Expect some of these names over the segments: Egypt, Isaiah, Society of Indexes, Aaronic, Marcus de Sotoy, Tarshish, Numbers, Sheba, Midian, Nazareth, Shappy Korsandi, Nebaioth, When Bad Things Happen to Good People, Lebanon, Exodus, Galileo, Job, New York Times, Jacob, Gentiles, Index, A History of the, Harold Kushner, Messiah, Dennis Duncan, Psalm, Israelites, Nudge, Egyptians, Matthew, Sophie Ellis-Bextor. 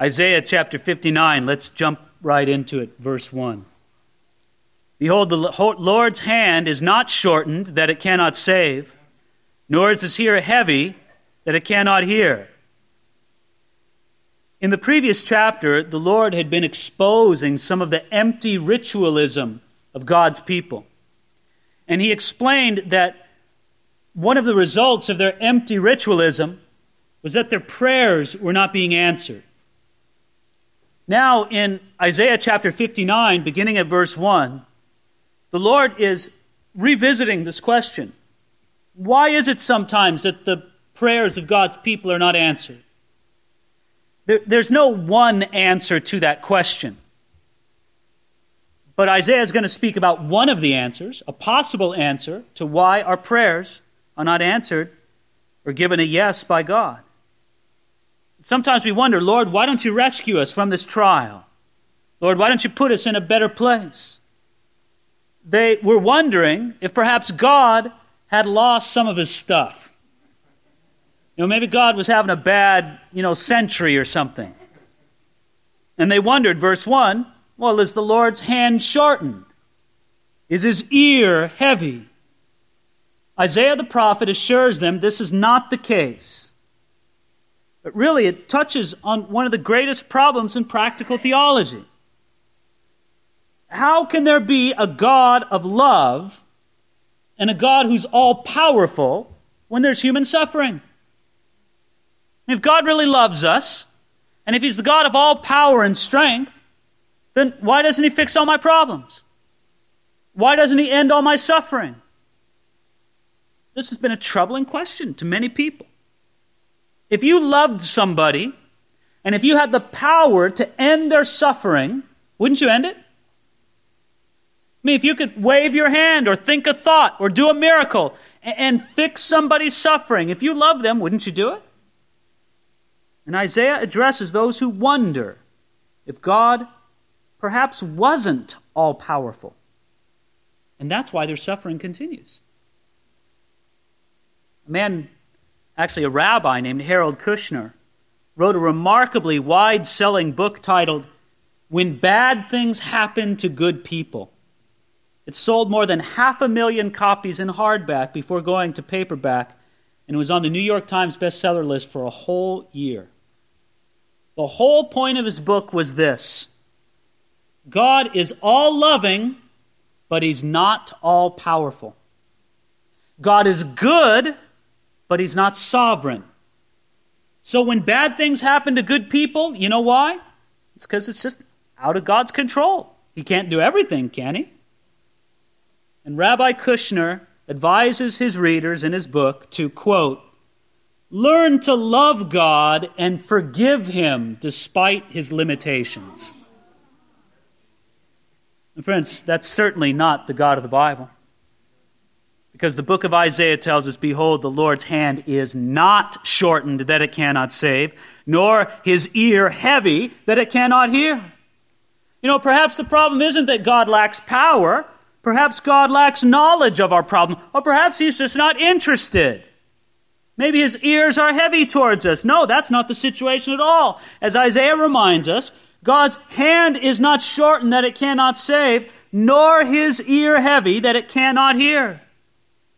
Isaiah chapter 59, let's jump right into it, verse 1. Behold, the Lord's hand is not shortened that it cannot save, nor is his ear heavy that it cannot hear. In the previous chapter, the Lord had been exposing some of the empty ritualism of God's people. And he explained that one of the results of their empty ritualism was that their prayers were not being answered. Now in Isaiah chapter 59, beginning at verse 1, the Lord is revisiting this question. Why is it sometimes that the prayers of God's people are not answered? There's no one answer to that question. But Isaiah is going to speak about one of the answers, a possible answer to why our prayers are not answered or given a yes by God. Sometimes we wonder, Lord, why don't you rescue us from this trial? Lord, why don't you put us in a better place? They were wondering if perhaps God had lost some of his stuff. You know, maybe God was having a bad, century or something. And they wondered, verse 1, well, is the Lord's hand shortened? Is his ear heavy? Isaiah the prophet assures them this is not the case. But really, it touches on one of the greatest problems in practical theology. How can there be a God of love and a God who's all-powerful when there's human suffering? If God really loves us, and if he's the God of all power and strength, then why doesn't he fix all my problems? Why doesn't he end all my suffering? This has been a troubling question to many people. If you loved somebody, and if you had the power to end their suffering, wouldn't you end it? I mean, if you could wave your hand or think a thought or do a miracle and fix somebody's suffering, if you love them, wouldn't you do it? And Isaiah addresses those who wonder if God perhaps wasn't all-powerful. And that's why their suffering continues. Actually, a rabbi named Harold Kushner wrote a remarkably wide-selling book titled When Bad Things Happen to Good People. It sold more than 500,000 copies in hardback before going to paperback, and it was on the New York Times bestseller list for a whole year. The whole point of his book was this: God is all-loving, but he's not all-powerful. God is good, but he's not sovereign. So when bad things happen to good people, you know why? It's because it's just out of God's control. He can't do everything, can he? And Rabbi Kushner advises his readers in his book to, quote, learn to love God and forgive him despite his limitations. And friends, that's certainly not the God of the Bible. Because the book of Isaiah tells us, behold, the Lord's hand is not shortened that it cannot save, nor his ear heavy that it cannot hear. Perhaps the problem isn't that God lacks power. Perhaps God lacks knowledge of our problem. Or perhaps he's just not interested. Maybe his ears are heavy towards us. No, that's not the situation at all. As Isaiah reminds us, God's hand is not shortened that it cannot save, nor his ear heavy that it cannot hear.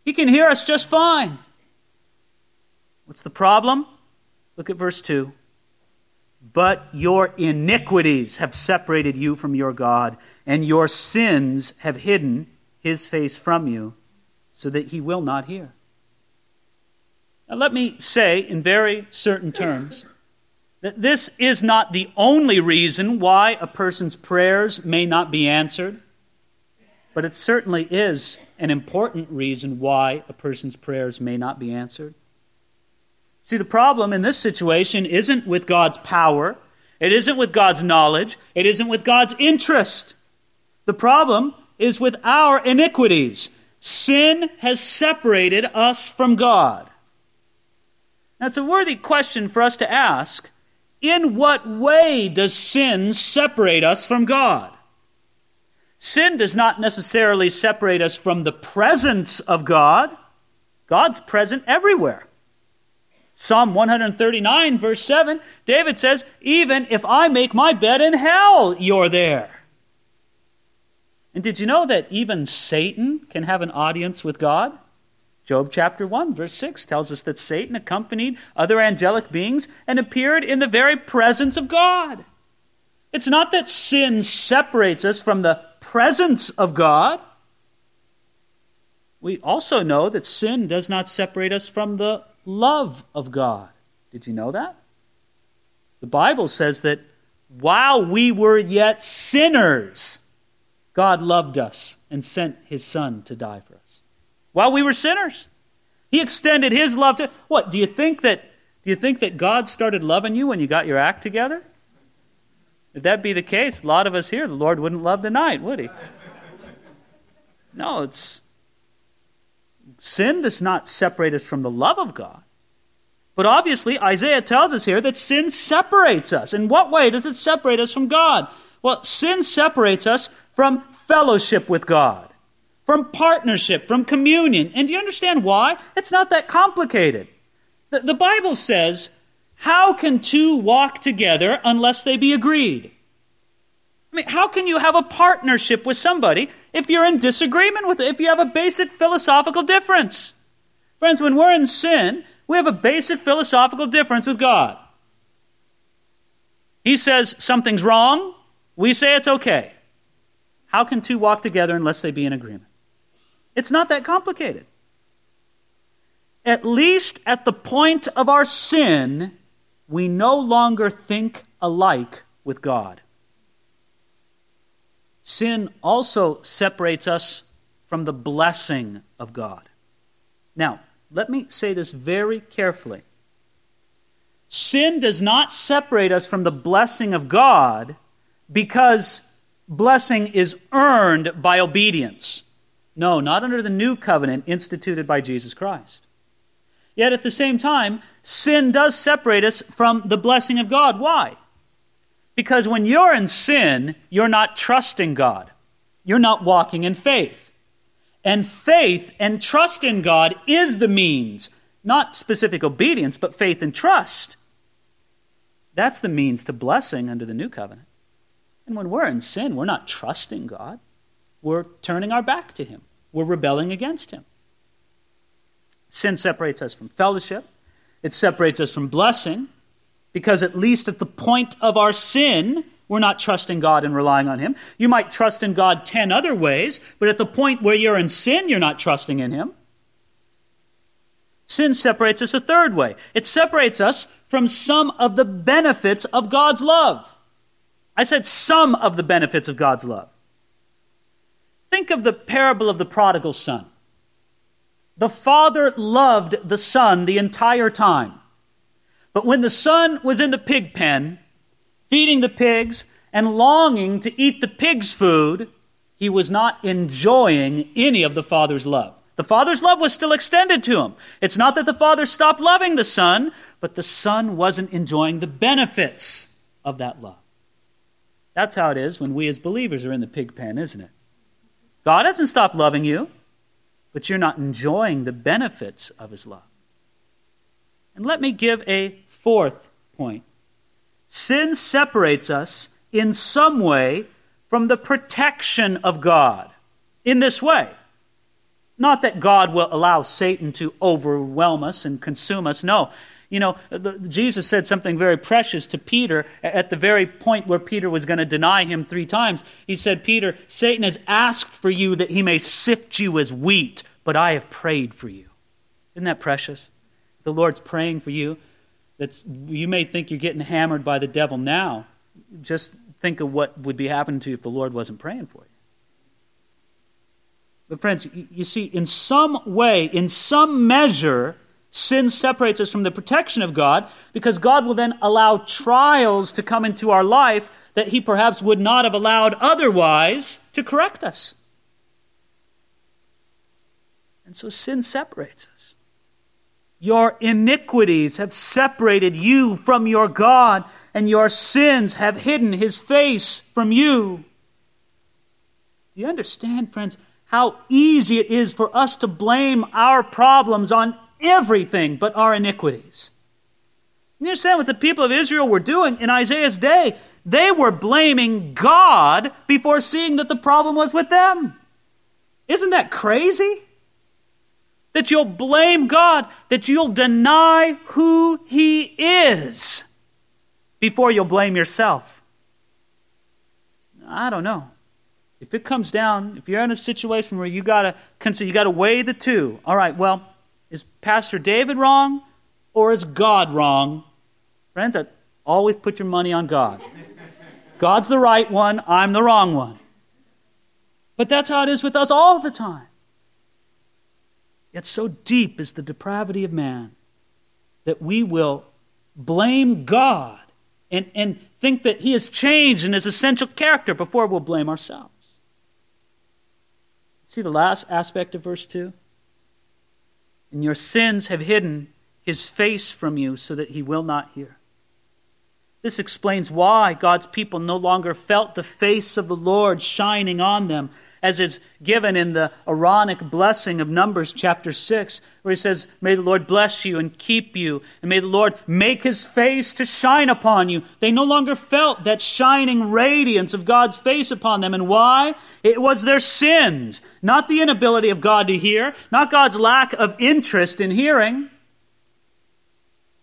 He can hear us just fine. What's the problem? Look at verse 2. But your iniquities have separated you from your God, and your sins have hidden his face from you, so that he will not hear. Now let me say in very certain terms that this is not the only reason why a person's prayers may not be answered, but it certainly is an important reason why a person's prayers may not be answered. See, the problem in this situation isn't with God's power. It isn't with God's knowledge. It isn't with God's interest. The problem is with our iniquities. Sin has separated us from God. Now, it's a worthy question for us to ask. In what way does sin separate us from God? Sin does not necessarily separate us from the presence of God. God's present everywhere. Psalm 139, verse 7, David says, even if I make my bed in hell, you're there. And did you know that even Satan can have an audience with God? Job chapter 1, verse 6 tells us that Satan accompanied other angelic beings and appeared in the very presence of God. It's not that sin separates us from the presence of God. We also know that sin does not separate us from the love of God. Did you know that? The Bible says that while we were yet sinners, God loved us and sent his Son to die for us. While we were sinners, he extended his love to... What, do you think that God started loving you when you got your act together? If that be the case, a lot of us here, the Lord wouldn't love tonight, would he? No, sin does not separate us from the love of God. But obviously, Isaiah tells us here that sin separates us. In what way does it separate us from God? Well, sin separates us from fellowship with God, from partnership, from communion. And do you understand why? It's not that complicated. The Bible says, how can two walk together unless they be agreed? I mean, how can you have a partnership with somebody if you're in disagreement with it, if you have a basic philosophical difference? Friends, when we're in sin, we have a basic philosophical difference with God. He says something's wrong. We say it's okay. How can two walk together unless they be in agreement? It's not that complicated. At least at the point of our sin, we no longer think alike with God. Sin also separates us from the blessing of God. Now, let me say this very carefully. Sin does not separate us from the blessing of God because blessing is earned by obedience. No, not under the new covenant instituted by Jesus Christ. Yet at the same time, sin does separate us from the blessing of God. Why? Because when you're in sin, you're not trusting God. You're not walking in faith. And faith and trust in God is the means, not specific obedience, but faith and trust. That's the means to blessing under the new covenant. And when we're in sin, we're not trusting God. We're turning our back to him. We're rebelling against him. Sin separates us from fellowship. It separates us from blessing. Because at least at the point of our sin, we're not trusting God and relying on him. You might trust in God 10 other ways, but at the point where you're in sin, you're not trusting in him. Sin separates us a third way. It separates us from some of the benefits of God's love. I said some of the benefits of God's love. Think of the parable of the prodigal son. The father loved the son the entire time. But when the son was in the pig pen, feeding the pigs and longing to eat the pigs' food, he was not enjoying any of the father's love. The father's love was still extended to him. It's not that the father stopped loving the son, but the son wasn't enjoying the benefits of that love. That's how it is when we as believers are in the pig pen, isn't it? God hasn't stopped loving you, but you're not enjoying the benefits of his love. And let me give a fourth point. Sin separates us in some way from the protection of God. In this way, not that God will allow Satan to overwhelm us and consume us. No, Jesus said something very precious to Peter at the very point where Peter was going to deny him 3 times. He said, Peter, Satan has asked for you that he may sift you as wheat, but I have prayed for you. Isn't that precious? The Lord's praying for you. That's, you may think you're getting hammered by the devil now. Just think of what would be happening to you if the Lord wasn't praying for you. But friends, you see, in some way, in some measure, sin separates us from the protection of God because God will then allow trials to come into our life that he perhaps would not have allowed otherwise to correct us. And so sin separates us. Your iniquities have separated you from your God, and your sins have hidden his face from you. Do you understand, friends, how easy it is for us to blame our problems on everything but our iniquities? You understand what the people of Israel were doing in Isaiah's day? They were blaming God before seeing that the problem was with them. Isn't that crazy? That you'll blame God, that you'll deny who He is before you'll blame yourself. I don't know. If it comes down, if you're in a situation where you got to consider, you got to weigh the two. All right, well, is Pastor David wrong or is God wrong? Friends, always put your money on God. God's the right one, I'm the wrong one. But that's how it is with us all the time. Yet so deep is the depravity of man that we will blame God and think that He has changed in His essential character before we'll blame ourselves. See the last aspect of verse 2? And your sins have hidden His face from you so that He will not hear. This explains why God's people no longer felt the face of the Lord shining on them, as is given in the Aaronic blessing of Numbers chapter 6, where He says, "May the Lord bless you and keep you, and may the Lord make His face to shine upon you." They no longer felt that shining radiance of God's face upon them. And why? It was their sins, not the inability of God to hear, not God's lack of interest in hearing.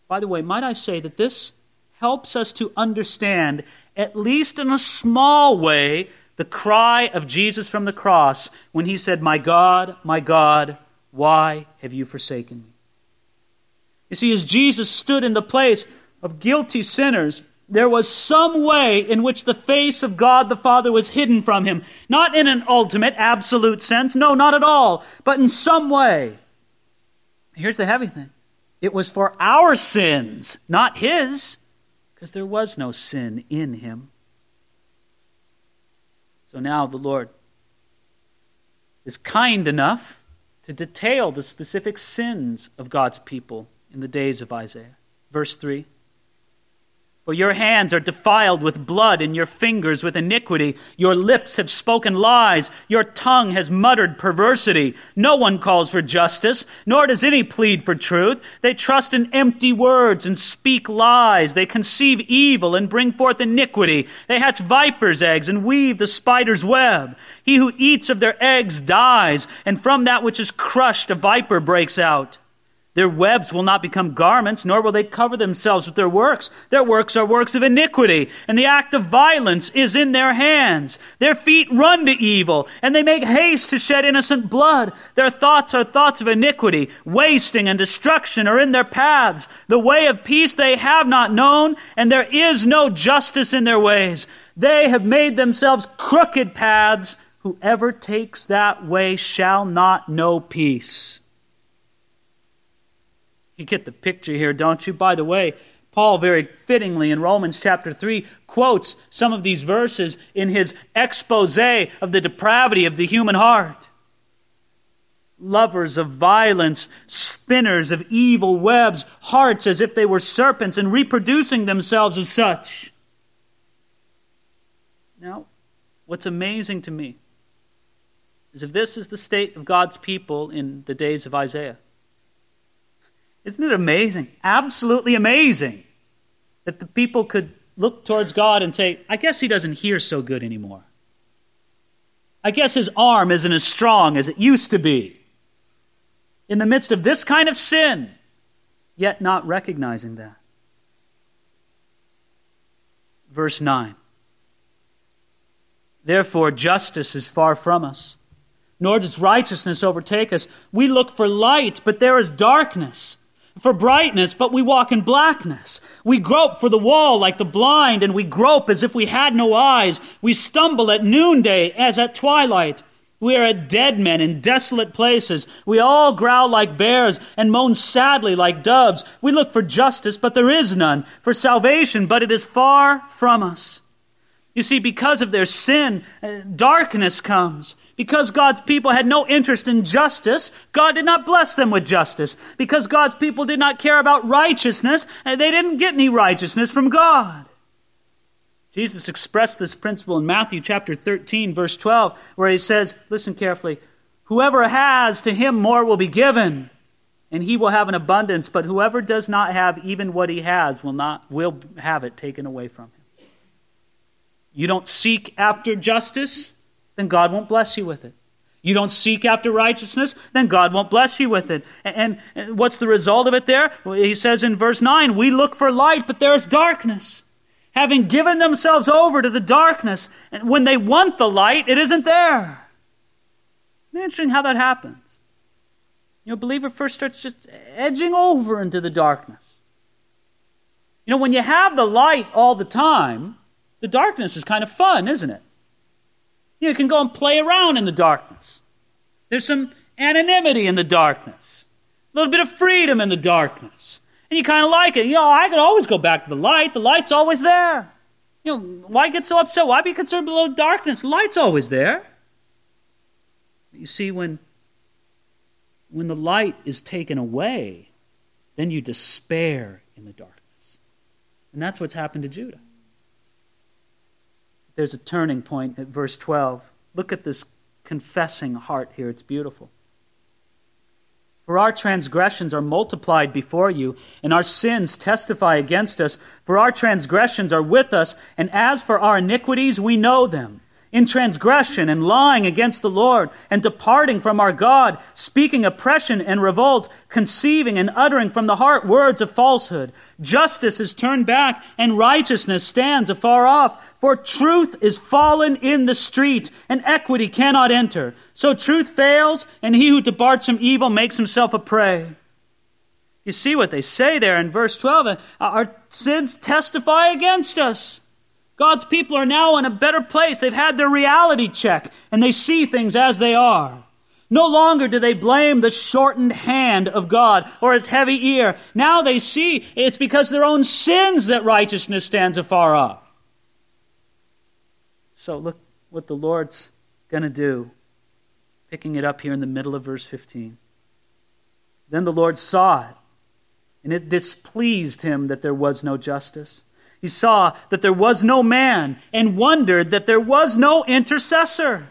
By the way, might I say that this helps us to understand, at least in a small way, the cry of Jesus from the cross when He said, my God, why have you forsaken me?" You see, as Jesus stood in the place of guilty sinners, there was some way in which the face of God the Father was hidden from Him. Not in an ultimate, absolute sense, no, not at all, but in some way. Here's the heavy thing. It was for our sins, not His, because there was no sin in Him. So now the Lord is kind enough to detail the specific sins of God's people in the days of Isaiah. Verse 3, "For your hands are defiled with blood and your fingers with iniquity. Your lips have spoken lies. Your tongue has muttered perversity. No one calls for justice, nor does any plead for truth. They trust in empty words and speak lies. They conceive evil and bring forth iniquity. They hatch viper's eggs and weave the spider's web. He who eats of their eggs dies, and from that which is crushed a viper breaks out. Their webs will not become garments, nor will they cover themselves with their works. Their works are works of iniquity, and the act of violence is in their hands. Their feet run to evil, and they make haste to shed innocent blood. Their thoughts are thoughts of iniquity. Wasting and destruction are in their paths. The way of peace they have not known, and there is no justice in their ways. They have made themselves crooked paths. Whoever takes that way shall not know peace." You get the picture here, don't you? By the way, Paul very fittingly in Romans chapter 3 quotes some of these verses in his expose of the depravity of the human heart. "Lovers of violence, spinners of evil webs, hearts as if they were serpents and reproducing themselves as such." Now, what's amazing to me is if this is the state of God's people in the days of Isaiah, isn't it amazing, absolutely amazing, that the people could look towards God and say, "I guess He doesn't hear so good anymore. I guess His arm isn't as strong as it used to be." In the midst of this kind of sin, yet not recognizing that. Verse 9, "Therefore justice is far from us, nor does righteousness overtake us. We look for light, but there is darkness. For brightness, but we walk in blackness. We grope for the wall like the blind, and we grope as if we had no eyes. We stumble at noonday as at twilight. We are at dead men in desolate places. We all growl like bears and moan sadly like doves. We look for justice, but there is none. For salvation, but it is far from us." You see, because of their sin, darkness comes. Because God's people had no interest in justice, God did not bless them with justice. Because God's people did not care about righteousness, they didn't get any righteousness from God. Jesus expressed this principle in Matthew chapter 13, verse 12, where He says, listen carefully, "Whoever has, to him more will be given. and he will have an abundance, but whoever does not have even what he has will have it taken away from him. You don't seek after justice, then God won't bless you with it. You don't seek after righteousness, then God won't bless you with it. And what's the result of it there? He says in verse 9, we look for light, but there is darkness. Having given themselves over to the darkness, and when they want the light, it isn't there. Imagine how that happens. You know, a believer first starts just edging over into the darkness. You know, when you have the light all the time, the darkness is kind of fun, isn't it? You can go and play around in the darkness. There's some anonymity in the darkness. A little bit of freedom in the darkness. And you kind of like it. You know, I could always go back to the light. The light's always there. You know, why get so upset? Why be concerned with darkness? The light's always there. You see, when the light is taken away, then you despair in the darkness. And that's what's happened to Judah. There's a turning point at verse 12. Look at this confessing heart here. It's beautiful. For our transgressions are multiplied before you, and our sins testify against us. For our transgressions are with us, and as for our iniquities, we know them. In transgression and lying against the Lord, and departing from our God, speaking oppression and revolt, conceiving and uttering from the heart words of falsehood. Justice is turned back, and righteousness stands afar off. For truth is fallen in the street, and equity cannot enter. So truth fails, and he who departs from evil makes himself a prey. You see what they say there in verse 12. Our sins testify against us. God's people are now in a better place. They've had their reality check, and they see things as they are. No longer do they blame the shortened hand of God or his heavy ear. Now they see it's because their own sins that righteousness stands afar off. So look what the Lord's going to do. Picking it up here in the middle of verse 15. Then the Lord saw it, and it displeased him that there was no justice. He saw that there was no man and wondered that there was no intercessor.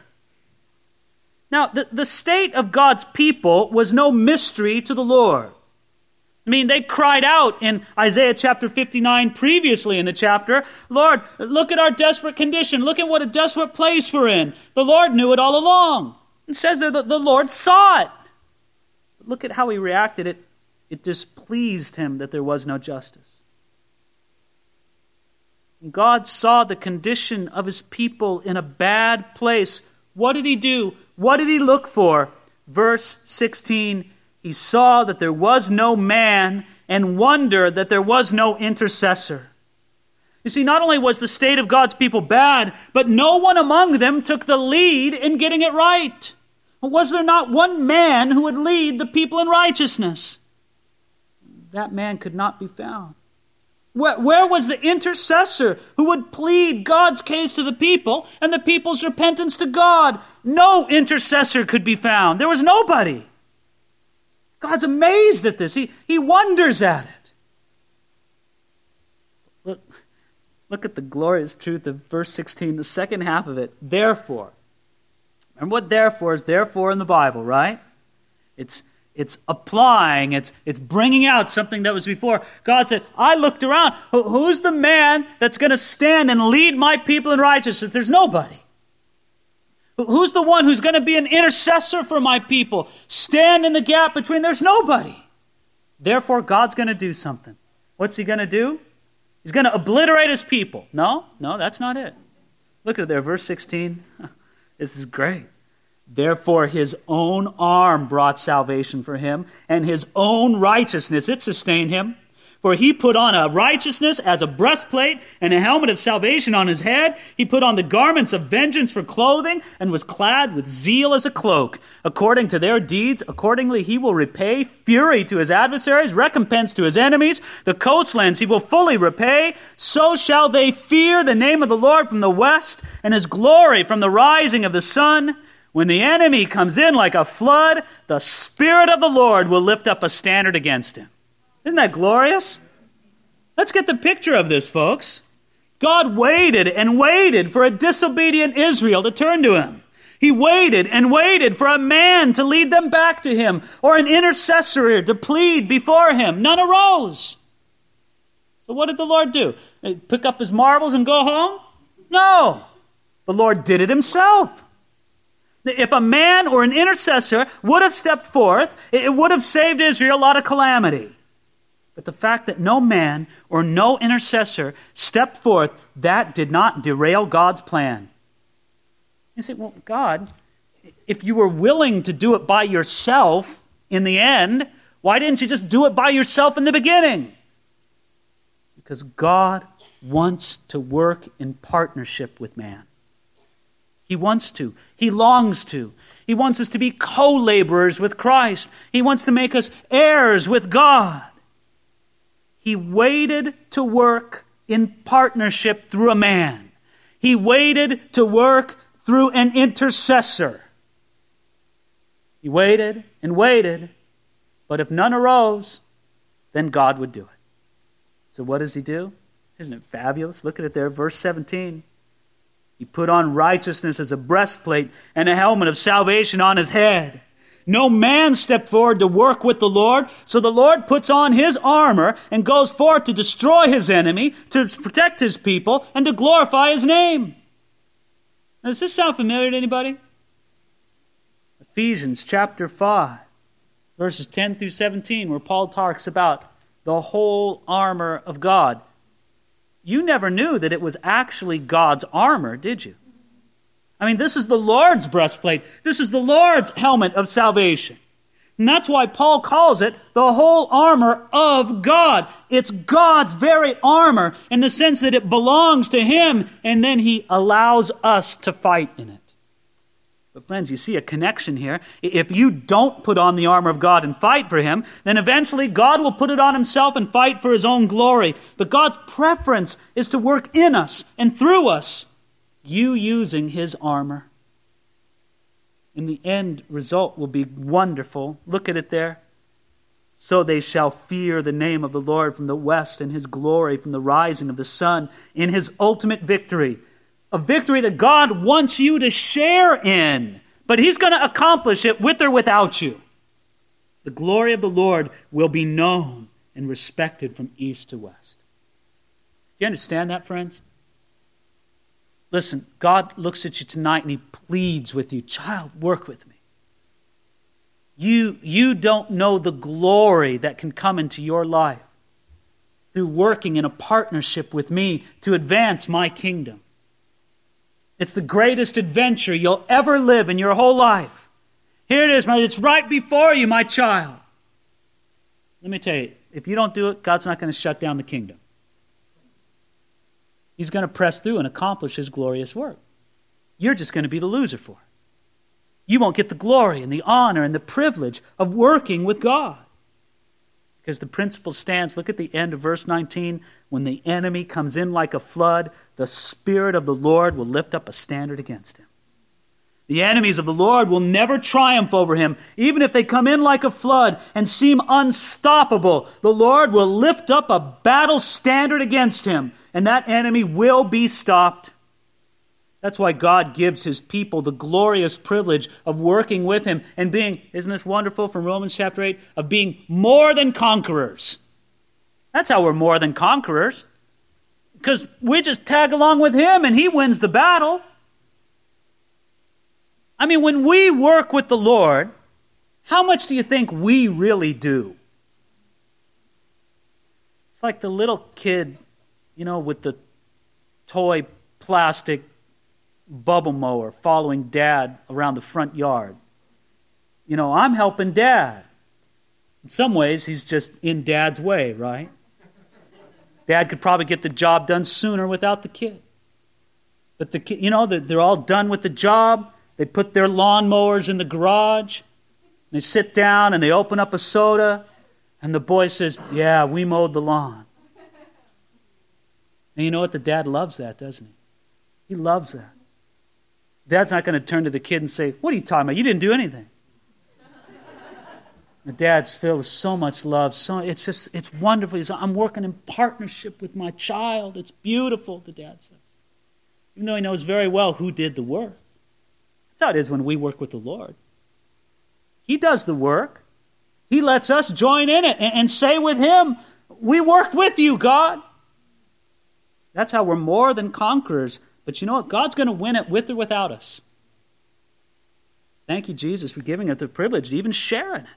Now, the state of God's people was no mystery to the Lord. I mean, they cried out in Isaiah chapter 59 previously in the chapter, Lord, look at our desperate condition. Look at what a desperate place we're in. The Lord knew it all along. It says there that the Lord saw it. But look at how he reacted. It displeased him that there was no justice. God saw the condition of his people in a bad place. What did he do? What did he look for? Verse 16, he saw that there was no man and wondered that there was no intercessor. You see, not only was the state of God's people bad, but no one among them took the lead in getting it right. Was there not one man who would lead the people in righteousness? That man could not be found. Where was the intercessor who would plead God's case to the people and the people's repentance to God? No intercessor could be found. There was nobody. God's amazed at this. He wonders at it. Look at the glorious truth of verse 16, the second half of it. Therefore. Remember what therefore is therefore in the Bible, right? It's applying, it's bringing out something that was before. God said, I looked around. Who's the man that's going to stand and lead my people in righteousness? There's nobody. Who's the one who's going to be an intercessor for my people? Stand in the gap between. There's nobody. Therefore, God's going to do something. What's he going to do? He's going to obliterate his people. No, that's not it. Look at it there, verse 16. This is great. Therefore, his own arm brought salvation for him, and his own righteousness, it sustained him. For he put on a righteousness as a breastplate and a helmet of salvation on his head. He put on the garments of vengeance for clothing and was clad with zeal as a cloak. According to their deeds, accordingly he will repay fury to his adversaries, recompense to his enemies. The coastlands he will fully repay. So shall they fear the name of the Lord from the west and his glory from the rising of the sun. When the enemy comes in like a flood, the Spirit of the Lord will lift up a standard against him. Isn't that glorious? Let's get the picture of this, folks. God waited and waited for a disobedient Israel to turn to him. He waited and waited for a man to lead them back to him or an intercessor to plead before him. None arose. So what did the Lord do? Pick up his marbles and go home? No. The Lord did it himself. If a man or an intercessor would have stepped forth, it would have saved Israel a lot of calamity. But the fact that no man or no intercessor stepped forth, that did not derail God's plan. You say, well, God, if you were willing to do it by yourself in the end, why didn't you just do it by yourself in the beginning? Because God wants to work in partnership with man. He wants to. He longs to. He wants us to be co-laborers with Christ. He wants to make us heirs with God. He waited to work in partnership through a man. He waited to work through an intercessor. He waited and waited, but if none arose, then God would do it. So what does he do? Isn't it fabulous? Look at it there, verse 17. He put on righteousness as a breastplate and a helmet of salvation on his head. No man stepped forward to work with the Lord, so the Lord puts on his armor and goes forth to destroy his enemy, to protect his people, and to glorify his name. Now, does this sound familiar to anybody? Ephesians chapter 5, verses 10 through 17, where Paul talks about the whole armor of God. You never knew that it was actually God's armor, did you? I mean, this is the Lord's breastplate. This is the Lord's helmet of salvation. And that's why Paul calls it the whole armor of God. It's God's very armor in the sense that it belongs to him, and then he allows us to fight in it. But friends, you see a connection here. If you don't put on the armor of God and fight for him, then eventually God will put it on himself and fight for his own glory. But God's preference is to work in us and through us, you using his armor. And the end result will be wonderful. Look at it there. So they shall fear the name of the Lord from the west and his glory from the rising of the sun in his ultimate victory. A victory that God wants you to share in, but he's going to accomplish it with or without you. The glory of the Lord will be known and respected from east to west. Do you understand that, friends? Listen, God looks at you tonight and he pleads with you, child, work with me. You don't know the glory that can come into your life through working in a partnership with me to advance my kingdom. It's the greatest adventure you'll ever live in your whole life. Here it is, it's right before you, my child. Let me tell you, if you don't do it, God's not going to shut down the kingdom. He's going to press through and accomplish his glorious work. You're just going to be the loser for it. You won't get the glory and the honor and the privilege of working with God. Because the principle stands, look at the end of verse 19, when the enemy comes in like a flood, the Spirit of the Lord will lift up a standard against him. The enemies of the Lord will never triumph over him. Even if they come in like a flood and seem unstoppable, the Lord will lift up a battle standard against him, and that enemy will be stopped. That's why God gives his people the glorious privilege of working with him and being, isn't this wonderful from Romans chapter 8, of being more than conquerors. That's how we're more than conquerors. Because we just tag along with him and he wins the battle. I mean, when we work with the Lord, how much do you think we really do? It's like the little kid, you know, with the toy plastic bubble mower following dad around the front yard. You know, I'm helping dad. In some ways, he's just in dad's way, right? Dad could probably get the job done sooner without the kid. But the kid, you know, they're all done with the job. They put their lawnmowers in the garage. They sit down and they open up a soda. And the boy says, yeah, we mowed the lawn. And you know what? The dad loves that, doesn't he? He loves that. Dad's not going to turn to the kid and say, what are you talking about? You didn't do anything. The dad's filled with so much love. So it's just, it's wonderful. He's, I'm working in partnership with my child. It's beautiful, the dad says. Even though he knows very well who did the work. That's how it is when we work with the Lord. He does the work. He lets us join in it and say with him, we worked with you, God. That's how we're more than conquerors. But you know what? God's going to win it with or without us. Thank you, Jesus, for giving us the privilege to even share in it.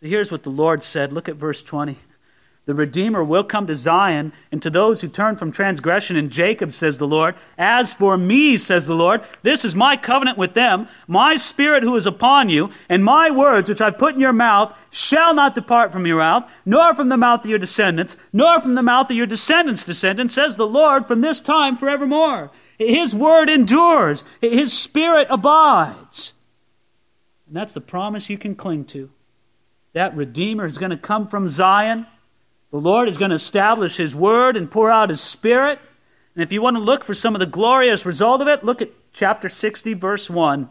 So here's what the Lord said. Look at verse 20. The Redeemer will come to Zion, and to those who turn from transgression in Jacob, says the Lord. As for me, says the Lord, this is my covenant with them, my spirit who is upon you, and my words which I've put in your mouth shall not depart from your mouth, nor from the mouth of your descendants, nor from the mouth of your descendants' descendants, says the Lord, from this time forevermore. His word endures, his spirit abides. And that's the promise you can cling to. That Redeemer is going to come from Zion. The Lord is going to establish his word and pour out his spirit. And if you want to look for some of the glorious result of it, look at chapter 60, verse 1.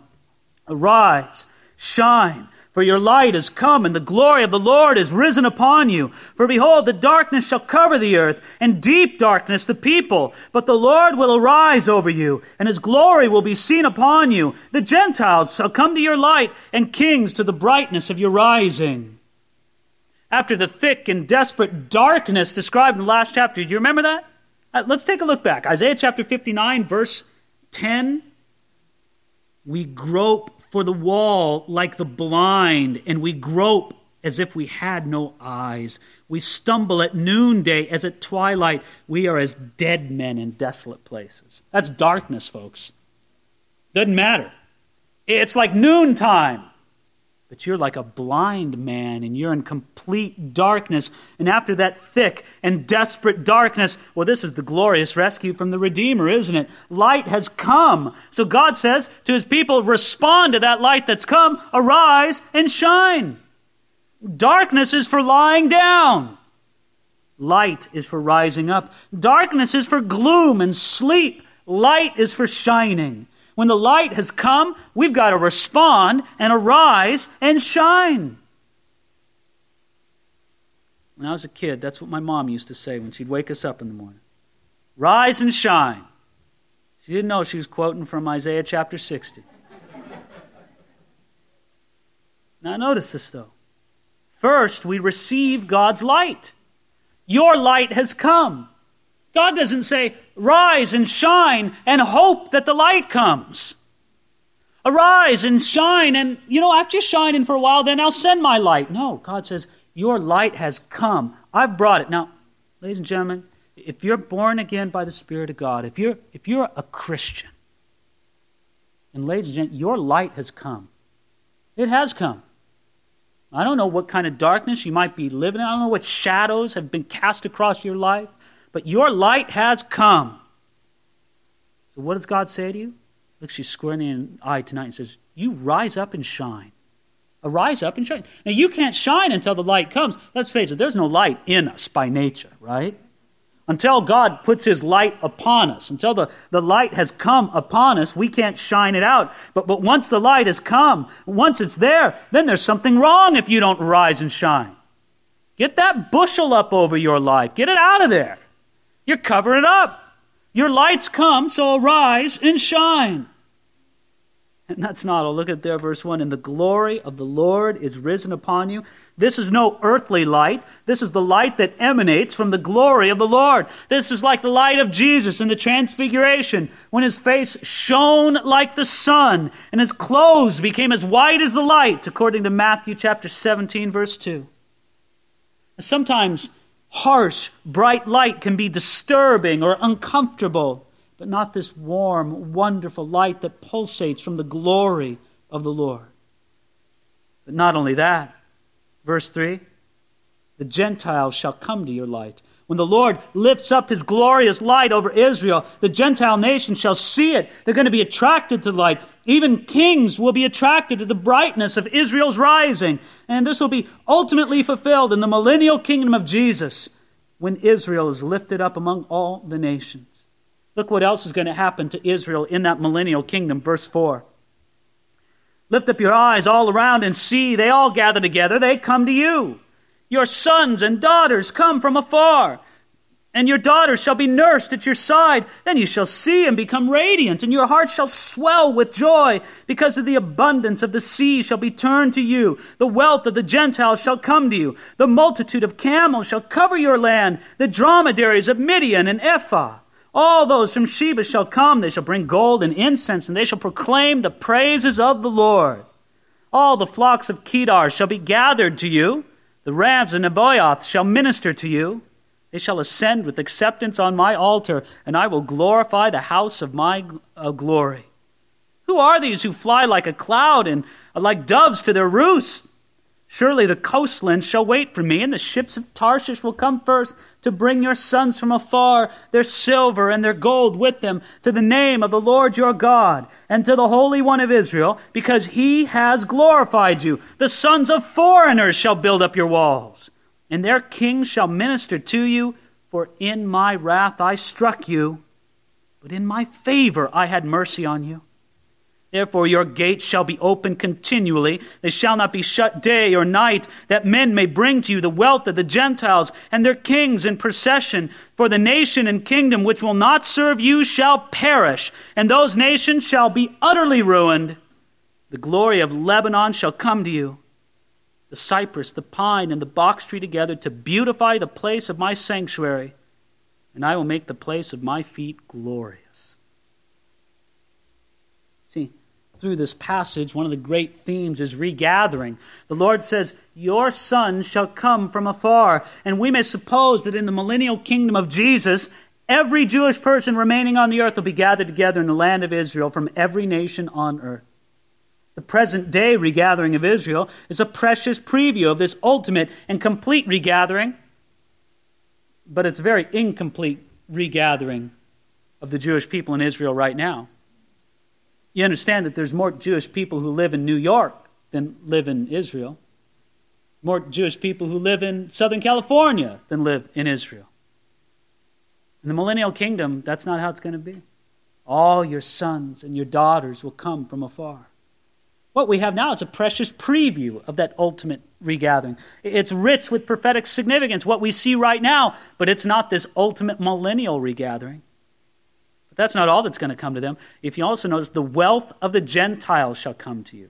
Arise, shine, for your light is come, and the glory of the Lord is risen upon you. For behold, the darkness shall cover the earth, and deep darkness the people. But the Lord will arise over you, and his glory will be seen upon you. The Gentiles shall come to your light, and kings to the brightness of your rising. After the thick and desperate darkness described in the last chapter. Do you remember that? Let's take a look back. Isaiah chapter 59, verse 10. We grope for the wall like the blind, and we grope as if we had no eyes. We stumble at noonday as at twilight. We are as dead men in desolate places. That's darkness, folks. Doesn't matter. It's like noontime. But you're like a blind man, and you're in complete darkness. And after that thick and desperate darkness, well, this is the glorious rescue from the Redeemer, isn't it? Light has come. So God says to his people, respond to that light that's come, arise and shine. Darkness is for lying down. Light is for rising up. Darkness is for gloom and sleep. Light is for shining. When the light has come, we've got to respond and arise and shine. When I was a kid, that's what my mom used to say when she'd wake us up in the morning. Rise and shine. She didn't know she was quoting from Isaiah chapter 60. Now notice this, though. First, we receive God's light. Your light has come. God doesn't say, rise and shine and hope that the light comes. Arise and shine and, after shining for a while, then I'll send my light. No, God says, your light has come. I've brought it. Now, ladies and gentlemen, if you're born again by the Spirit of God, if you're a Christian, and ladies and gentlemen, your light has come. It has come. I don't know what kind of darkness you might be living in. I don't know what shadows have been cast across your life. But your light has come. So what does God say to you? Looks you square in the eye tonight and says, you rise up and shine. Arise up and shine. Now you can't shine until the light comes. Let's face it, there's no light in us by nature, right? Until God puts his light upon us, until the light has come upon us, we can't shine it out. But once the light has come, once it's there, then there's something wrong if you don't rise and shine. Get that bushel up over your life. Get it out of there. You're covering it up. Your light's come, so arise and shine. And that's not all. Look at there, verse 1. And the glory of the Lord is risen upon you. This is no earthly light. This is the light that emanates from the glory of the Lord. This is like the light of Jesus in the transfiguration, when his face shone like the sun, and his clothes became as white as the light, according to Matthew chapter 17, verse 2. Sometimes harsh, bright light can be disturbing or uncomfortable, but not this warm, wonderful light that pulsates from the glory of the Lord. But not only that, verse 3, the Gentiles shall come to your light. When the Lord lifts up his glorious light over Israel, the Gentile nation shall see it. They're going to be attracted to the light. Even kings will be attracted to the brightness of Israel's rising. And this will be ultimately fulfilled in the millennial kingdom of Jesus, when Israel is lifted up among all the nations. Look what else is going to happen to Israel in that millennial kingdom. Verse 4. Lift up your eyes all around and see, they all gather together, they come to you. Your sons and daughters come from afar. and your daughter shall be nursed at your side. Then you shall see and become radiant, and your heart shall swell with joy, because of the abundance of the sea shall be turned to you. The wealth of the Gentiles shall come to you. The multitude of camels shall cover your land, the dromedaries of Midian and Ephah. All those from Sheba shall come. They shall bring gold and incense, and they shall proclaim the praises of the Lord. All the flocks of Kedar shall be gathered to you. The rams of Nebaioth shall minister to you. They shall ascend with acceptance on my altar, and I will glorify the house of my glory. Who are these who fly like a cloud and like doves to their roost? Surely the coastlands shall wait for me, and the ships of Tarshish will come first to bring your sons from afar, their silver and their gold with them, to the name of the Lord your God, and to the Holy One of Israel, because he has glorified you. The sons of foreigners shall build up your walls, and their king shall minister to you, for in my wrath I struck you, but in my favor I had mercy on you. Therefore your gates shall be open continually. They shall not be shut day or night, that men may bring to you the wealth of the Gentiles and their kings in procession. For the nation and kingdom which will not serve you shall perish, and those nations shall be utterly ruined. The glory of Lebanon shall come to you, the cypress, the pine, and the box tree together, to beautify the place of my sanctuary, and I will make the place of my feet glorious. See, through this passage, one of the great themes is regathering. The Lord says, your son shall come from afar. And we may suppose that in the millennial kingdom of Jesus, every Jewish person remaining on the earth will be gathered together in the land of Israel from every nation on earth. The present-day regathering of Israel is a precious preview of this ultimate and complete regathering, but it's a very incomplete regathering of the Jewish people in Israel right now. You understand that there's more Jewish people who live in New York than live in Israel, more Jewish people who live in Southern California than live in Israel. In the millennial kingdom, that's not how it's going to be. All your sons and your daughters will come from afar. What we have now is a precious preview of that ultimate regathering. It's rich with prophetic significance, what we see right now, but it's not this ultimate millennial regathering. But that's not all that's going to come to them. If you also notice, the wealth of the Gentiles shall come to you.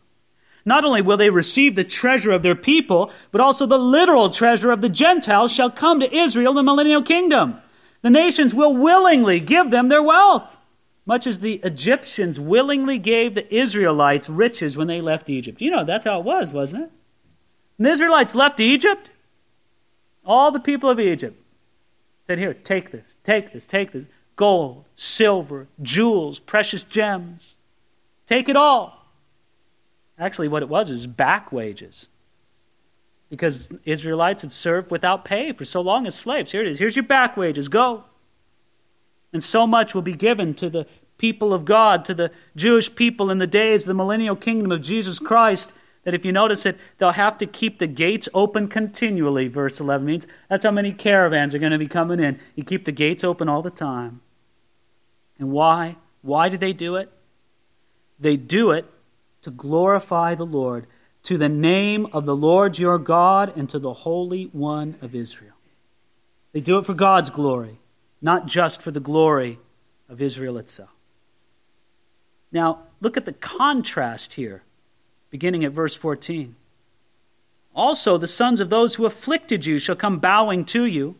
Not only will they receive the treasure of their people, but also the literal treasure of the Gentiles shall come to Israel, the millennial kingdom. The nations will willingly give them their wealth, much as the Egyptians willingly gave the Israelites riches when they left Egypt. You know, that's how it was, wasn't it? When the Israelites left Egypt, all the people of Egypt said, here, take this. Gold, silver, jewels, precious gems. Take it all. Actually, what it was is back wages, because Israelites had served without pay for so long as slaves. Here it is. Here's your back wages. Go. And so much will be given to the people of God, to the Jewish people in the days of the millennial kingdom of Jesus Christ, that if you notice it, they'll have to keep the gates open continually, verse 11 means. That's how many caravans are going to be coming in. You keep the gates open all the time. And why? Why do they do it? They do it to glorify the Lord, to the name of the Lord your God and to the Holy One of Israel. They do it for God's glory, not just for the glory of Israel itself. Now, look at the contrast here, beginning at verse 14. Also, the sons of those who afflicted you shall come bowing to you,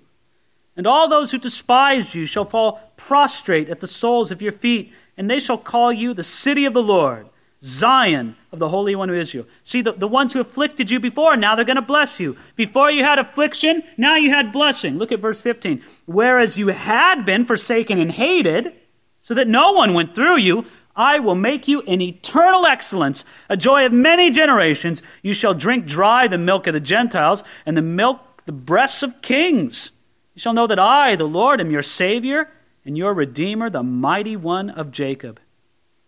and all those who despised you shall fall prostrate at the soles of your feet, and they shall call you the city of the Lord, Zion of the Holy One of Israel. See, the ones who afflicted you before, now they're going to bless you. Before you had affliction, now you had blessing. Look at verse 15. Whereas you had been forsaken and hated, so that no one went through you, I will make you an eternal excellence, a joy of many generations. You shall drink dry the milk of the Gentiles and the milk, the breasts of kings. You shall know that I, the Lord, am your Savior and your Redeemer, the Mighty One of Jacob.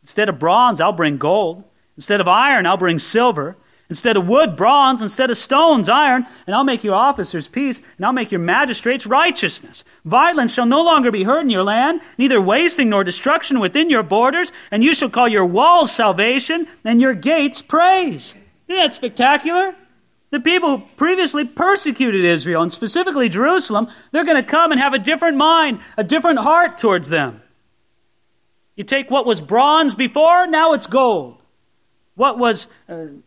Instead of bronze, I'll bring gold. Instead of iron, I'll bring silver. Instead of wood, bronze. Instead of stones, iron. And I'll make your officers peace, and I'll make your magistrates righteousness. Violence shall no longer be heard in your land, neither wasting nor destruction within your borders. And you shall call your walls salvation, and your gates praise. Isn't that spectacular? The people who previously persecuted Israel, and specifically Jerusalem, they're going to come and have a different mind, a different heart towards them. You take what was bronze before, now it's gold. What was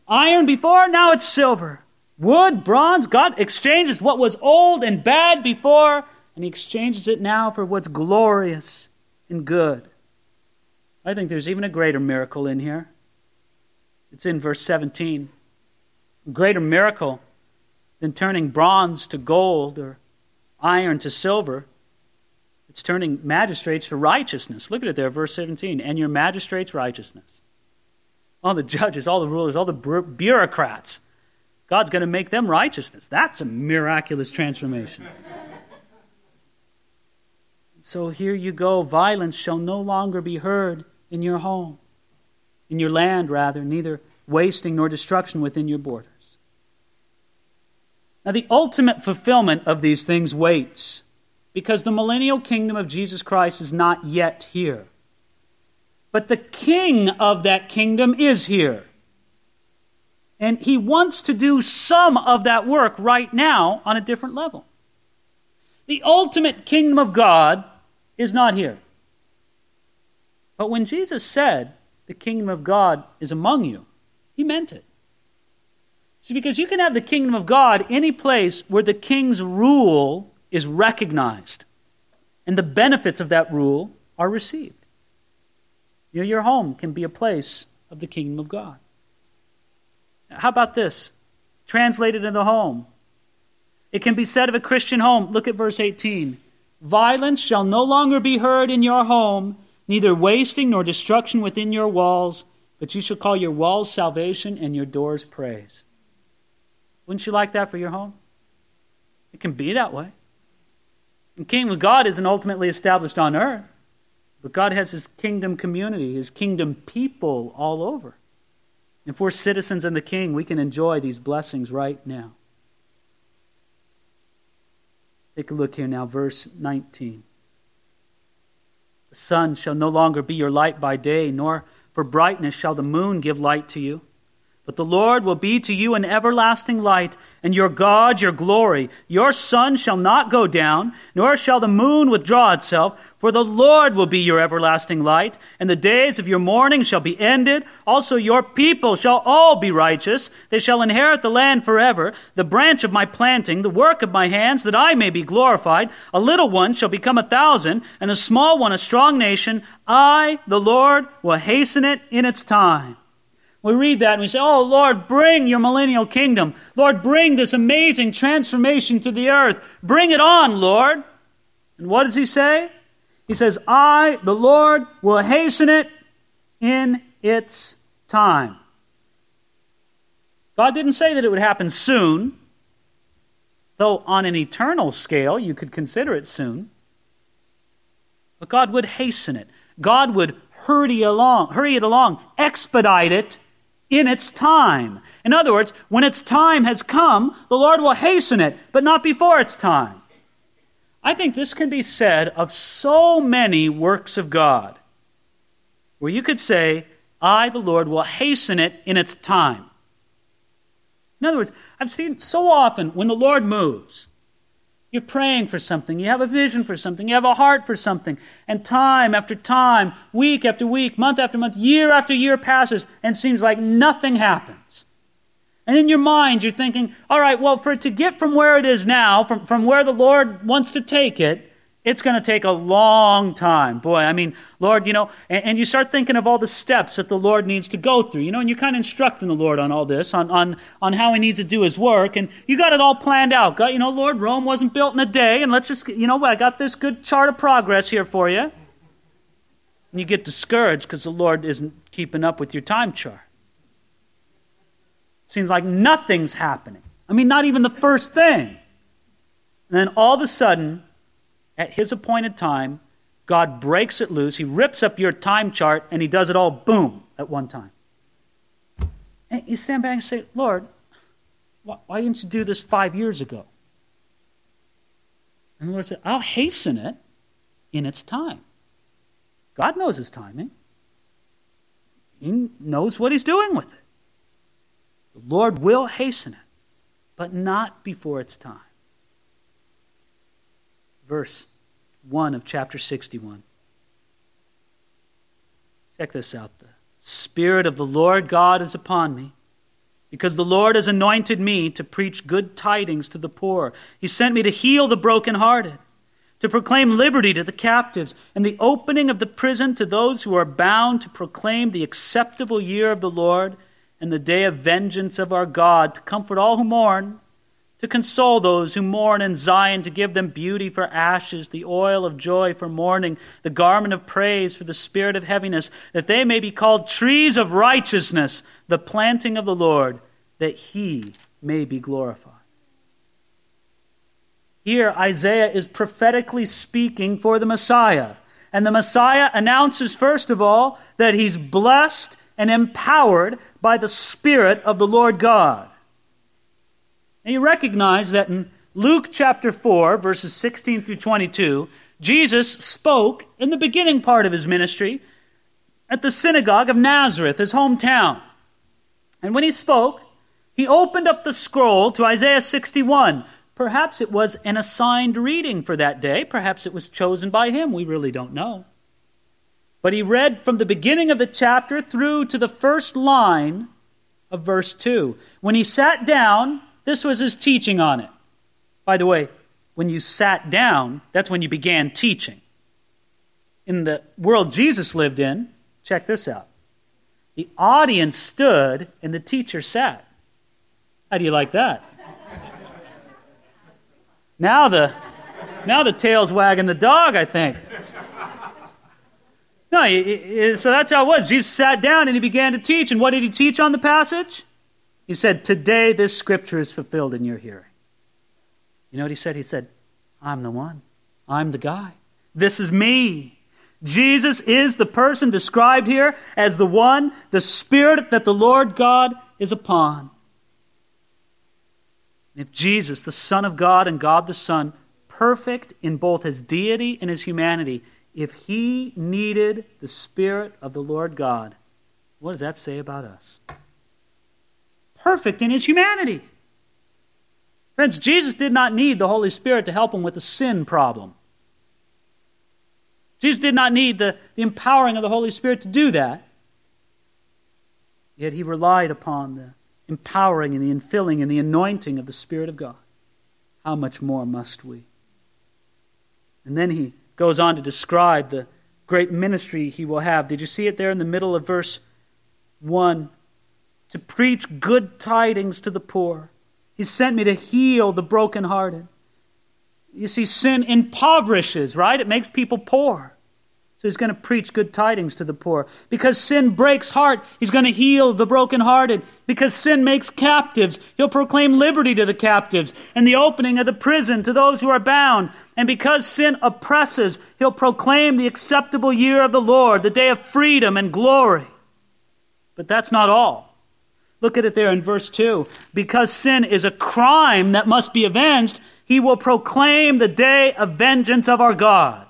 iron before, now it's silver. Wood, bronze, God exchanges what was old and bad before, and he exchanges it now for what's glorious and good. I think there's even a greater miracle in here. It's in verse 17. A greater miracle than turning bronze to gold or iron to silver. It's turning magistrates to righteousness. Look at it there, verse 17. And your magistrates' righteousness. All the judges, all the rulers, all the bureaucrats. God's going to make them righteousness. That's a miraculous transformation. So here you go. Violence shall no longer be heard in your home. In your land, rather, neither wasting nor destruction within your borders. Now, the ultimate fulfillment of these things waits, because the millennial kingdom of Jesus Christ is not yet here. But the king of that kingdom is here. And he wants to do some of that work right now on a different level. The ultimate kingdom of God is not here. But when Jesus said, the kingdom of God is among you, he meant it. See, because you can have the kingdom of God any place where the king's rule is recognized and the benefits of that rule are received. You know, your home can be a place of the kingdom of God. How about this? Translated in the home. It can be said of a Christian home. Look at verse 18. Violence shall no longer be heard in your home, neither wasting nor destruction within your walls, but you shall call your walls salvation and your doors praise. Wouldn't you like that for your home? It can be that way. The kingdom of God isn't ultimately established on earth, but God has his kingdom community, his kingdom people all over. If we're citizens in the king, we can enjoy these blessings right now. Take a look here now, verse 19. The sun shall no longer be your light by day, nor for brightness shall the moon give light to you. But the Lord will be to you an everlasting light, and your God your glory. Your sun shall not go down, nor shall the moon withdraw itself, for the Lord will be your everlasting light, and the days of your mourning shall be ended. Also your people shall all be righteous. They shall inherit the land forever, the branch of my planting, the work of my hands, that I may be glorified. A little one shall become 1,000, and a small one a strong nation. I, the Lord, will hasten it in its time. We read that and we say, oh, Lord, bring your millennial kingdom. Lord, bring this amazing transformation to the earth. Bring it on, Lord. And what does he say? He says, I, the Lord, will hasten it in its time. God didn't say that it would happen soon, though on an eternal scale you could consider it soon. But God would hasten it. God would hurry it along, expedite it in its time. In other words, when its time has come, the Lord will hasten it, but not before its time. I think this can be said of so many works of God, where you could say, I, the Lord, will hasten it in its time. In other words, I've seen so often when the Lord moves, you're praying for something, you have a vision for something, you have a heart for something, and time after time, week after week, month after month, year after year passes, and it seems like nothing happens. And in your mind, you're thinking, all right, well, for it to get from where it is now, from where the Lord wants to take it, it's going to take a long time. Boy, I mean, Lord, you know, and you start thinking of all the steps that the Lord needs to go through, you know, and you're kind of instructing the Lord on all this, on how he needs to do his work, and you got it all planned out. God, you know, Lord, Rome wasn't built in a day, and let's just, you know, I got this good chart of progress here for you. And you get discouraged because the Lord isn't keeping up with your time chart. Seems like nothing's happening. I mean, not even the first thing. And then all of a sudden, at his appointed time, God breaks it loose. He rips up your time chart, and he does it all, boom, at one time. And you stand back and say, Lord, why didn't you do this 5 years ago? And the Lord said, I'll hasten it in its time. God knows his timing. He knows what he's doing with it. The Lord will hasten it. but not before its time. Verse 1 of chapter 61. Check this out. The Spirit of the Lord God is upon me, because the Lord has anointed me to preach good tidings to the poor. He sent me to heal the brokenhearted, to proclaim liberty to the captives, and the opening of the prison to those who are bound, to proclaim the acceptable year of the Lord and the day of vengeance of our God, to comfort all who mourn, to console those who mourn in Zion, to give them beauty for ashes, the oil of joy for mourning, the garment of praise for the spirit of heaviness, that they may be called trees of righteousness, the planting of the Lord, that he may be glorified. Here, Isaiah is prophetically speaking for the Messiah. And the Messiah announces, first of all, that he's blessed and empowered by the Spirit of the Lord God. And you recognize that in Luke chapter 4, verses 16 through 22, Jesus spoke in the beginning part of his ministry at the synagogue of Nazareth, his hometown. And when he spoke, he opened up the scroll to Isaiah 61. Perhaps it was an assigned reading for that day. Perhaps it was chosen by him. We really don't know. But he read from the beginning of the chapter through to the first line of verse 2. When he sat down, this was his teaching on it. By the way, when you sat down, that's when you began teaching. In the world Jesus lived in, check this out. The audience stood and the teacher sat. How do you like that? Now the tail's wagging the dog, I think. No, so that's how it was. Jesus sat down and he began to teach. And what did he teach on the passage? He said, today this scripture is fulfilled in your hearing. You know what he said? He said, I'm the one. I'm the guy. This is me. Jesus is the person described here as the one, the Spirit that the Lord God is upon. And if Jesus, the Son of God and God the Son, perfect in both his deity and his humanity, if he needed the Spirit of the Lord God, what does that say about us? Perfect in his humanity. Friends, Jesus did not need the Holy Spirit to help him with the sin problem. Jesus did not need the empowering of the Holy Spirit to do that. Yet he relied upon the empowering and the infilling and the anointing of the Spirit of God. How much more must we? And then he goes on to describe the great ministry he will have. Did you see it there in the middle of verse 1? To preach good tidings to the poor. He sent me to heal the brokenhearted. You see, sin impoverishes, right? It makes people poor. So he's going to preach good tidings to the poor. Because sin breaks heart, he's going to heal the brokenhearted. Because sin makes captives, he'll proclaim liberty to the captives and the opening of the prison to those who are bound. And because sin oppresses, he'll proclaim the acceptable year of the Lord, the day of freedom and glory. But that's not all. Look at it there in verse 2. Because sin is a crime that must be avenged, he will proclaim the day of vengeance of our God.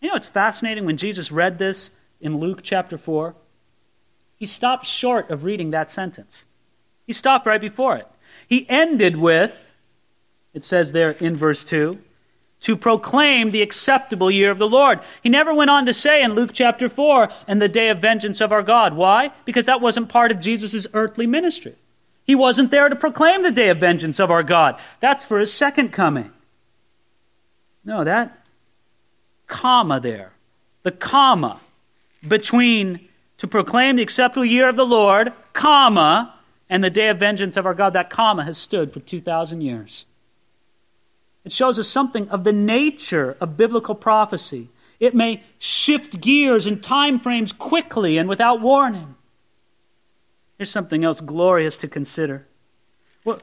You know, it's fascinating when Jesus read this in Luke chapter 4. He stopped short of reading that sentence. He stopped right before it. He ended with, it says there in verse 2, to proclaim the acceptable year of the Lord. He never went on to say in Luke chapter 4, and the day of vengeance of our God. Why? Because that wasn't part of Jesus' earthly ministry. He wasn't there to proclaim the day of vengeance of our God. That's for his second coming. No, that comma there, the comma between to proclaim the acceptable year of the Lord, comma, and the day of vengeance of our God, that comma has stood for 2,000 years. It shows us something of the nature of biblical prophecy. It may shift gears and time frames quickly and without warning. Here's something else glorious to consider. Well,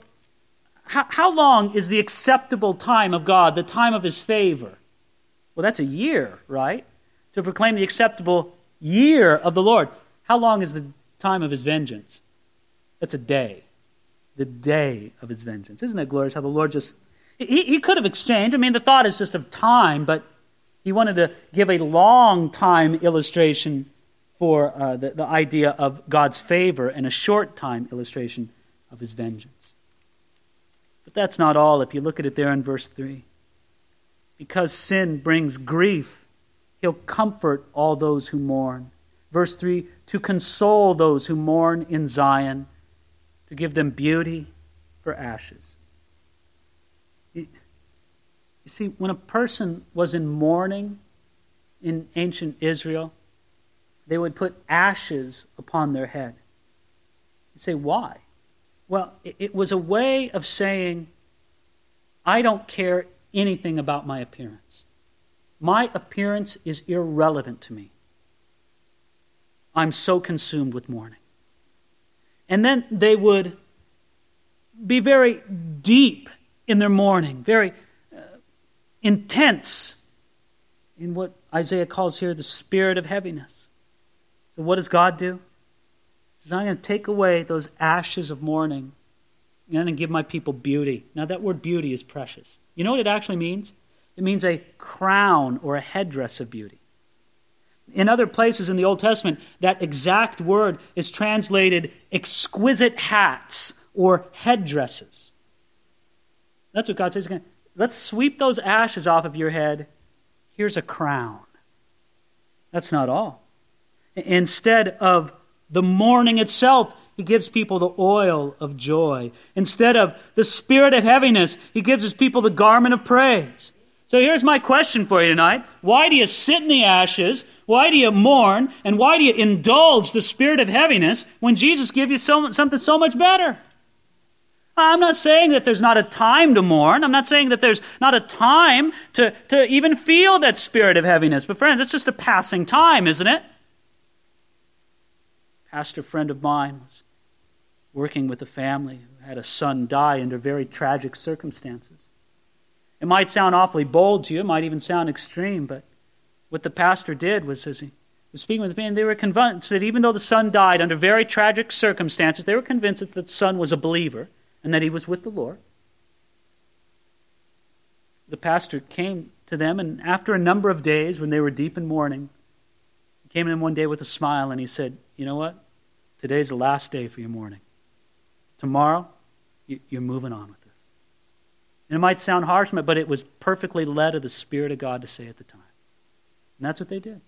how long is the acceptable time of God, the time of his favor? Well, that's a year, right? To proclaim the acceptable year of the Lord. How long is the time of his vengeance? That's a day. The day of his vengeance. Isn't that glorious how the Lord just... He could have exchanged. I mean, the thought is just of time, but he wanted to give a long time illustration for the idea of God's favor and a short time illustration of his vengeance. But that's not all. If you look at it there in verse 3. Because sin brings grief, he'll comfort all those who mourn. Verse 3, to console those who mourn in Zion, to give them beauty for ashes. You see, when a person was in mourning in ancient Israel, they would put ashes upon their head. You say, why? Well, it was a way of saying, I don't care anything about my appearance. My appearance is irrelevant to me. I'm so consumed with mourning. And then they would be very deep in their mourning, very intense in what Isaiah calls here the spirit of heaviness. So what does God do? He says, I'm going to take away those ashes of mourning and I'm going to give my people beauty. Now that word beauty is precious. You know what it actually means? It means a crown or a headdress of beauty. In other places in the Old Testament, that exact word is translated exquisite hats or headdresses. That's what God says. Let's sweep those ashes off of your head. Here's a crown. That's not all. Instead of the mourning itself, he gives people the oil of joy. Instead of the spirit of heaviness, he gives his people the garment of praise. So here's my question for you tonight. Why do you sit in the ashes? Why do you mourn? And why do you indulge the spirit of heaviness when Jesus gives you something so much better? I'm not saying that there's not a time to mourn. I'm not saying that there's not a time to even feel that spirit of heaviness. But friends, it's just a passing time, isn't it? A pastor friend of mine was working with a family who had a son die under very tragic circumstances. It might sound awfully bold to you. It might even sound extreme. But what the pastor did was, as he was speaking with me, and they were convinced that even though the son died under very tragic circumstances, they were convinced that the son was a believer and that he was with the Lord. The pastor came to them, and after a number of days when they were deep in mourning, he came to them one day with a smile and he said, you know what? Today's the last day for your mourning. Tomorrow, you're moving on with it. And it might sound harsh, but it was perfectly led of the Spirit of God to say at the time. And that's what they did.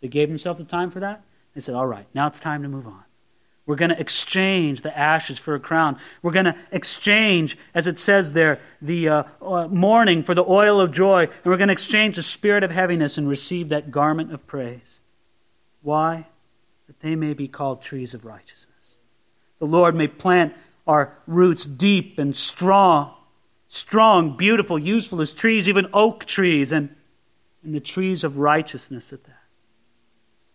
They gave themselves the time for that. They said, all right, now it's time to move on. We're going to exchange the ashes for a crown. We're going to exchange, as it says there, the mourning for the oil of joy. And we're going to exchange the spirit of heaviness and receive that garment of praise. Why? That they may be called trees of righteousness. The Lord may plant our roots deep and strong, beautiful, useful as trees, even oak trees, and the trees of righteousness at that.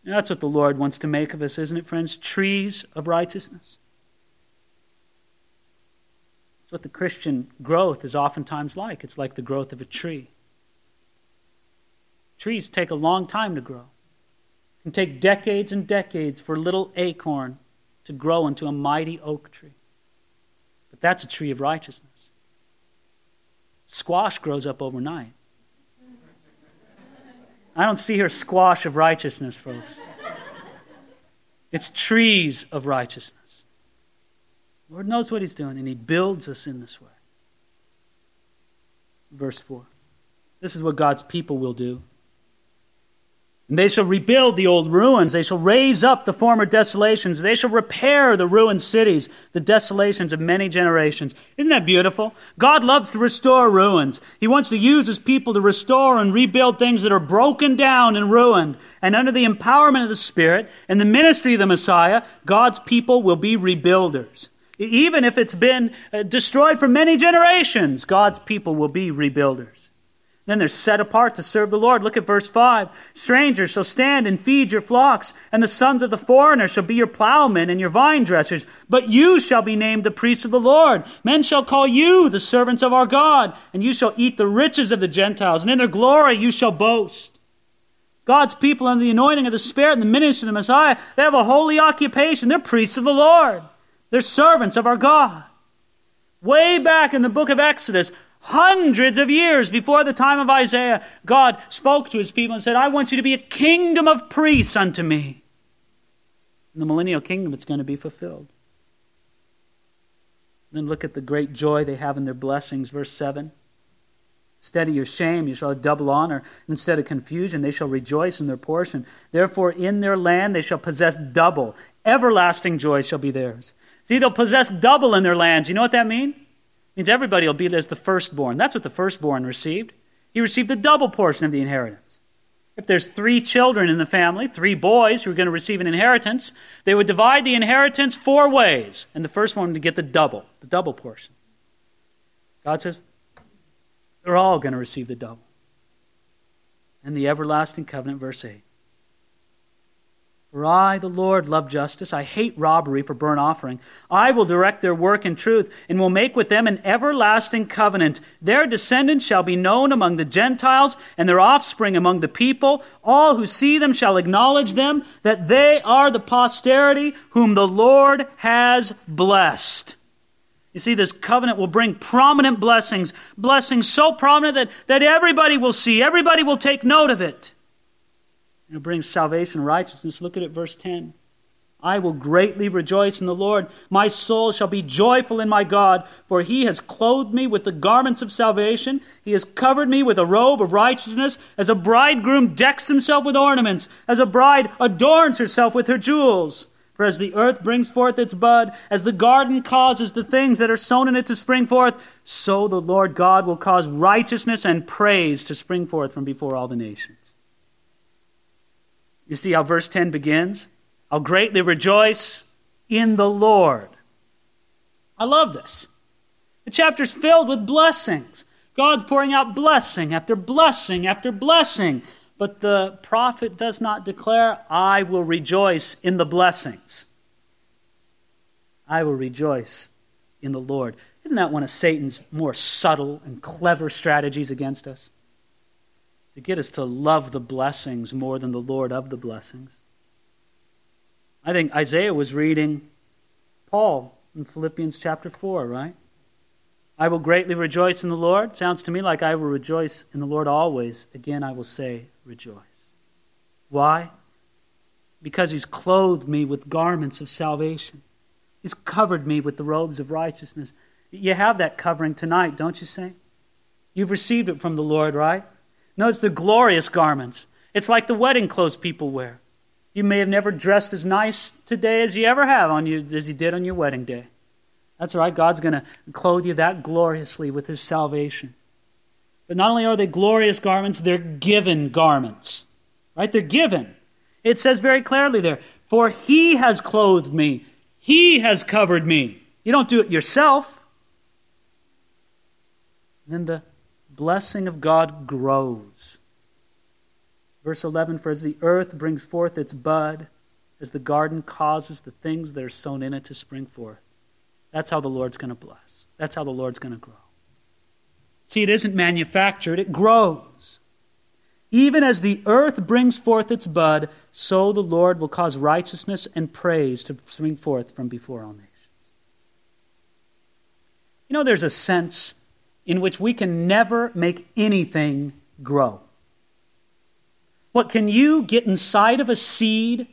And that's what the Lord wants to make of us, isn't it, friends? Trees of righteousness. That's what the Christian growth is oftentimes like. It's like the growth of a tree. Trees take a long time to grow. It can take decades and decades for a little acorn to grow into a mighty oak tree. But that's a tree of righteousness. Squash grows up overnight. I don't see here squash of righteousness, folks. It's trees of righteousness. The Lord knows what he's doing, and he builds us in this way. Verse 4. This is what God's people will do. And they shall rebuild the old ruins. They shall raise up the former desolations. They shall repair the ruined cities, the desolations of many generations. Isn't that beautiful? God loves to restore ruins. He wants to use his people to restore and rebuild things that are broken down and ruined. And under the empowerment of the Spirit and the ministry of the Messiah, God's people will be rebuilders. Even if it's been destroyed for many generations, God's people will be rebuilders. Then they're set apart to serve the Lord. Look at verse 5. Strangers shall stand and feed your flocks, and the sons of the foreigner shall be your plowmen and your vine dressers. But you shall be named the priests of the Lord. Men shall call you the servants of our God, and you shall eat the riches of the Gentiles, and in their glory you shall boast. God's people under the anointing of the Spirit and the ministry of the Messiah, they have a holy occupation. They're priests of the Lord. They're servants of our God. Way back in the book of Exodus, hundreds of years before the time of Isaiah, God spoke to his people and said, I want you to be a kingdom of priests unto me. In the millennial kingdom, it's going to be fulfilled. Then look at the great joy they have in their blessings. Verse 7. Instead of your shame, you shall have double honor. Instead of confusion, they shall rejoice in their portion. Therefore, in their land they shall possess double. Everlasting joy shall be theirs. See, they'll possess double in their lands. You know what that means? It means everybody will be as the firstborn. That's what the firstborn received. He received the double portion of the inheritance. If there's 3 children in the family, 3 boys who are going to receive an inheritance, they would divide the inheritance 4 ways. And the first one would get the double portion. God says, they're all going to receive the double. And the everlasting covenant, verse 8. For I, the Lord, love justice. I hate robbery for burnt offering. I will direct their work in truth and will make with them an everlasting covenant. Their descendants shall be known among the Gentiles and their offspring among the people. All who see them shall acknowledge them, that they are the posterity whom the Lord has blessed. You see, this covenant will bring prominent blessings, blessings so prominent that everybody will see, everybody will take note of it. And it brings salvation, righteousness. Look at it, verse 10. I will greatly rejoice in the Lord. My soul shall be joyful in my God, for he has clothed me with the garments of salvation. He has covered me with a robe of righteousness, as a bridegroom decks himself with ornaments, as a bride adorns herself with her jewels. For as the earth brings forth its bud, as the garden causes the things that are sown in it to spring forth, so the Lord God will cause righteousness and praise to spring forth from before all the nations. You see how verse 10 begins? I'll greatly rejoice in the Lord. I love this. The chapter's filled with blessings. God's pouring out blessing after blessing after blessing. But the prophet does not declare, I will rejoice in the blessings. I will rejoice in the Lord. Isn't that one of Satan's more subtle and clever strategies against us? To get us to love the blessings more than the Lord of the blessings. I think Isaiah was reading Paul in Philippians chapter 4, right? I will greatly rejoice in the Lord. Sounds to me like I will rejoice in the Lord always. Again, I will say rejoice. Why? Because he's clothed me with garments of salvation. He's covered me with the robes of righteousness. You have that covering tonight, don't you, Saint? You've received it from the Lord, right? Notice the glorious garments. It's like the wedding clothes people wear. You may have never dressed as nice today as you ever have on you as you did on your wedding day. That's right, God's going to clothe you that gloriously with his salvation. But not only are they glorious garments, they're given garments. Right? They're given. It says very clearly there, for he has clothed me. He has covered me. You don't do it yourself. And then the blessing of God grows. Verse 11, for as the earth brings forth its bud, as the garden causes the things that are sown in it to spring forth. That's how the Lord's going to bless. That's how the Lord's going to grow. See, it isn't manufactured, it grows. Even as the earth brings forth its bud, so the Lord will cause righteousness and praise to spring forth from before all nations. You know, there's a sense in which we can never make anything grow. What can you get inside of a seed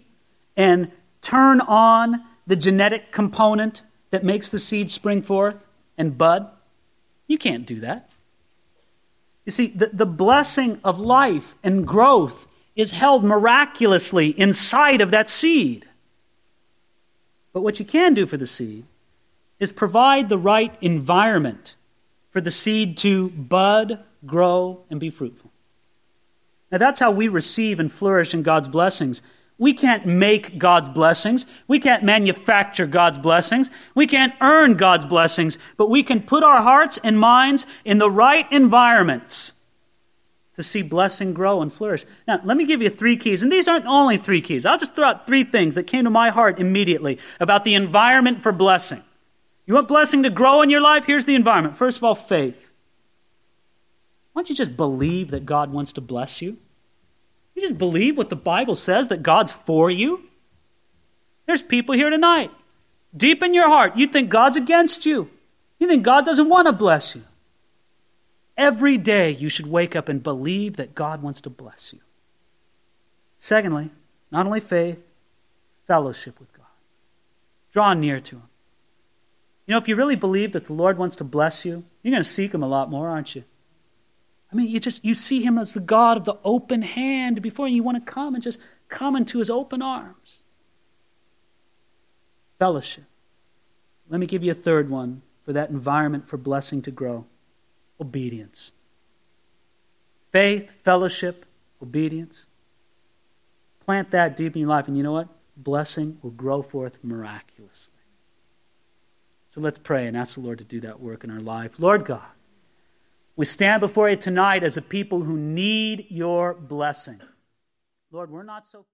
and turn on the genetic component that makes the seed spring forth and bud? You can't do that. You see, the blessing of life and growth is held miraculously inside of that seed. But what you can do for the seed is provide the right environment for the seed to bud, grow, and be fruitful. Now that's how we receive and flourish in God's blessings. We can't make God's blessings. We can't manufacture God's blessings. We can't earn God's blessings. But we can put our hearts and minds in the right environments to see blessing grow and flourish. Now, let me give you 3 keys. And these aren't only 3 keys. I'll just throw out 3 things that came to my heart immediately about the environment for blessing. You want blessing to grow in your life? Here's the environment. First of all, faith. Why don't you just believe that God wants to bless you? You just believe what the Bible says, that God's for you. There's people here tonight. Deep in your heart, you think God's against you. You think God doesn't want to bless you. Every day you should wake up and believe that God wants to bless you. Secondly, not only faith, fellowship with God. Draw near to him. You know, if you really believe that the Lord wants to bless you, you're going to seek him a lot more, aren't you? I mean, you see him as the God of the open hand before you. You want to come and just come into his open arms. Fellowship. Let me give you a third one for that environment for blessing to grow. Obedience. Faith, fellowship, obedience. Plant that deep in your life, and you know what? Blessing will grow forth miraculously. So let's pray and ask the Lord to do that work in our life. Lord God, we stand before you tonight as a people who need your blessing. Lord, we're not so...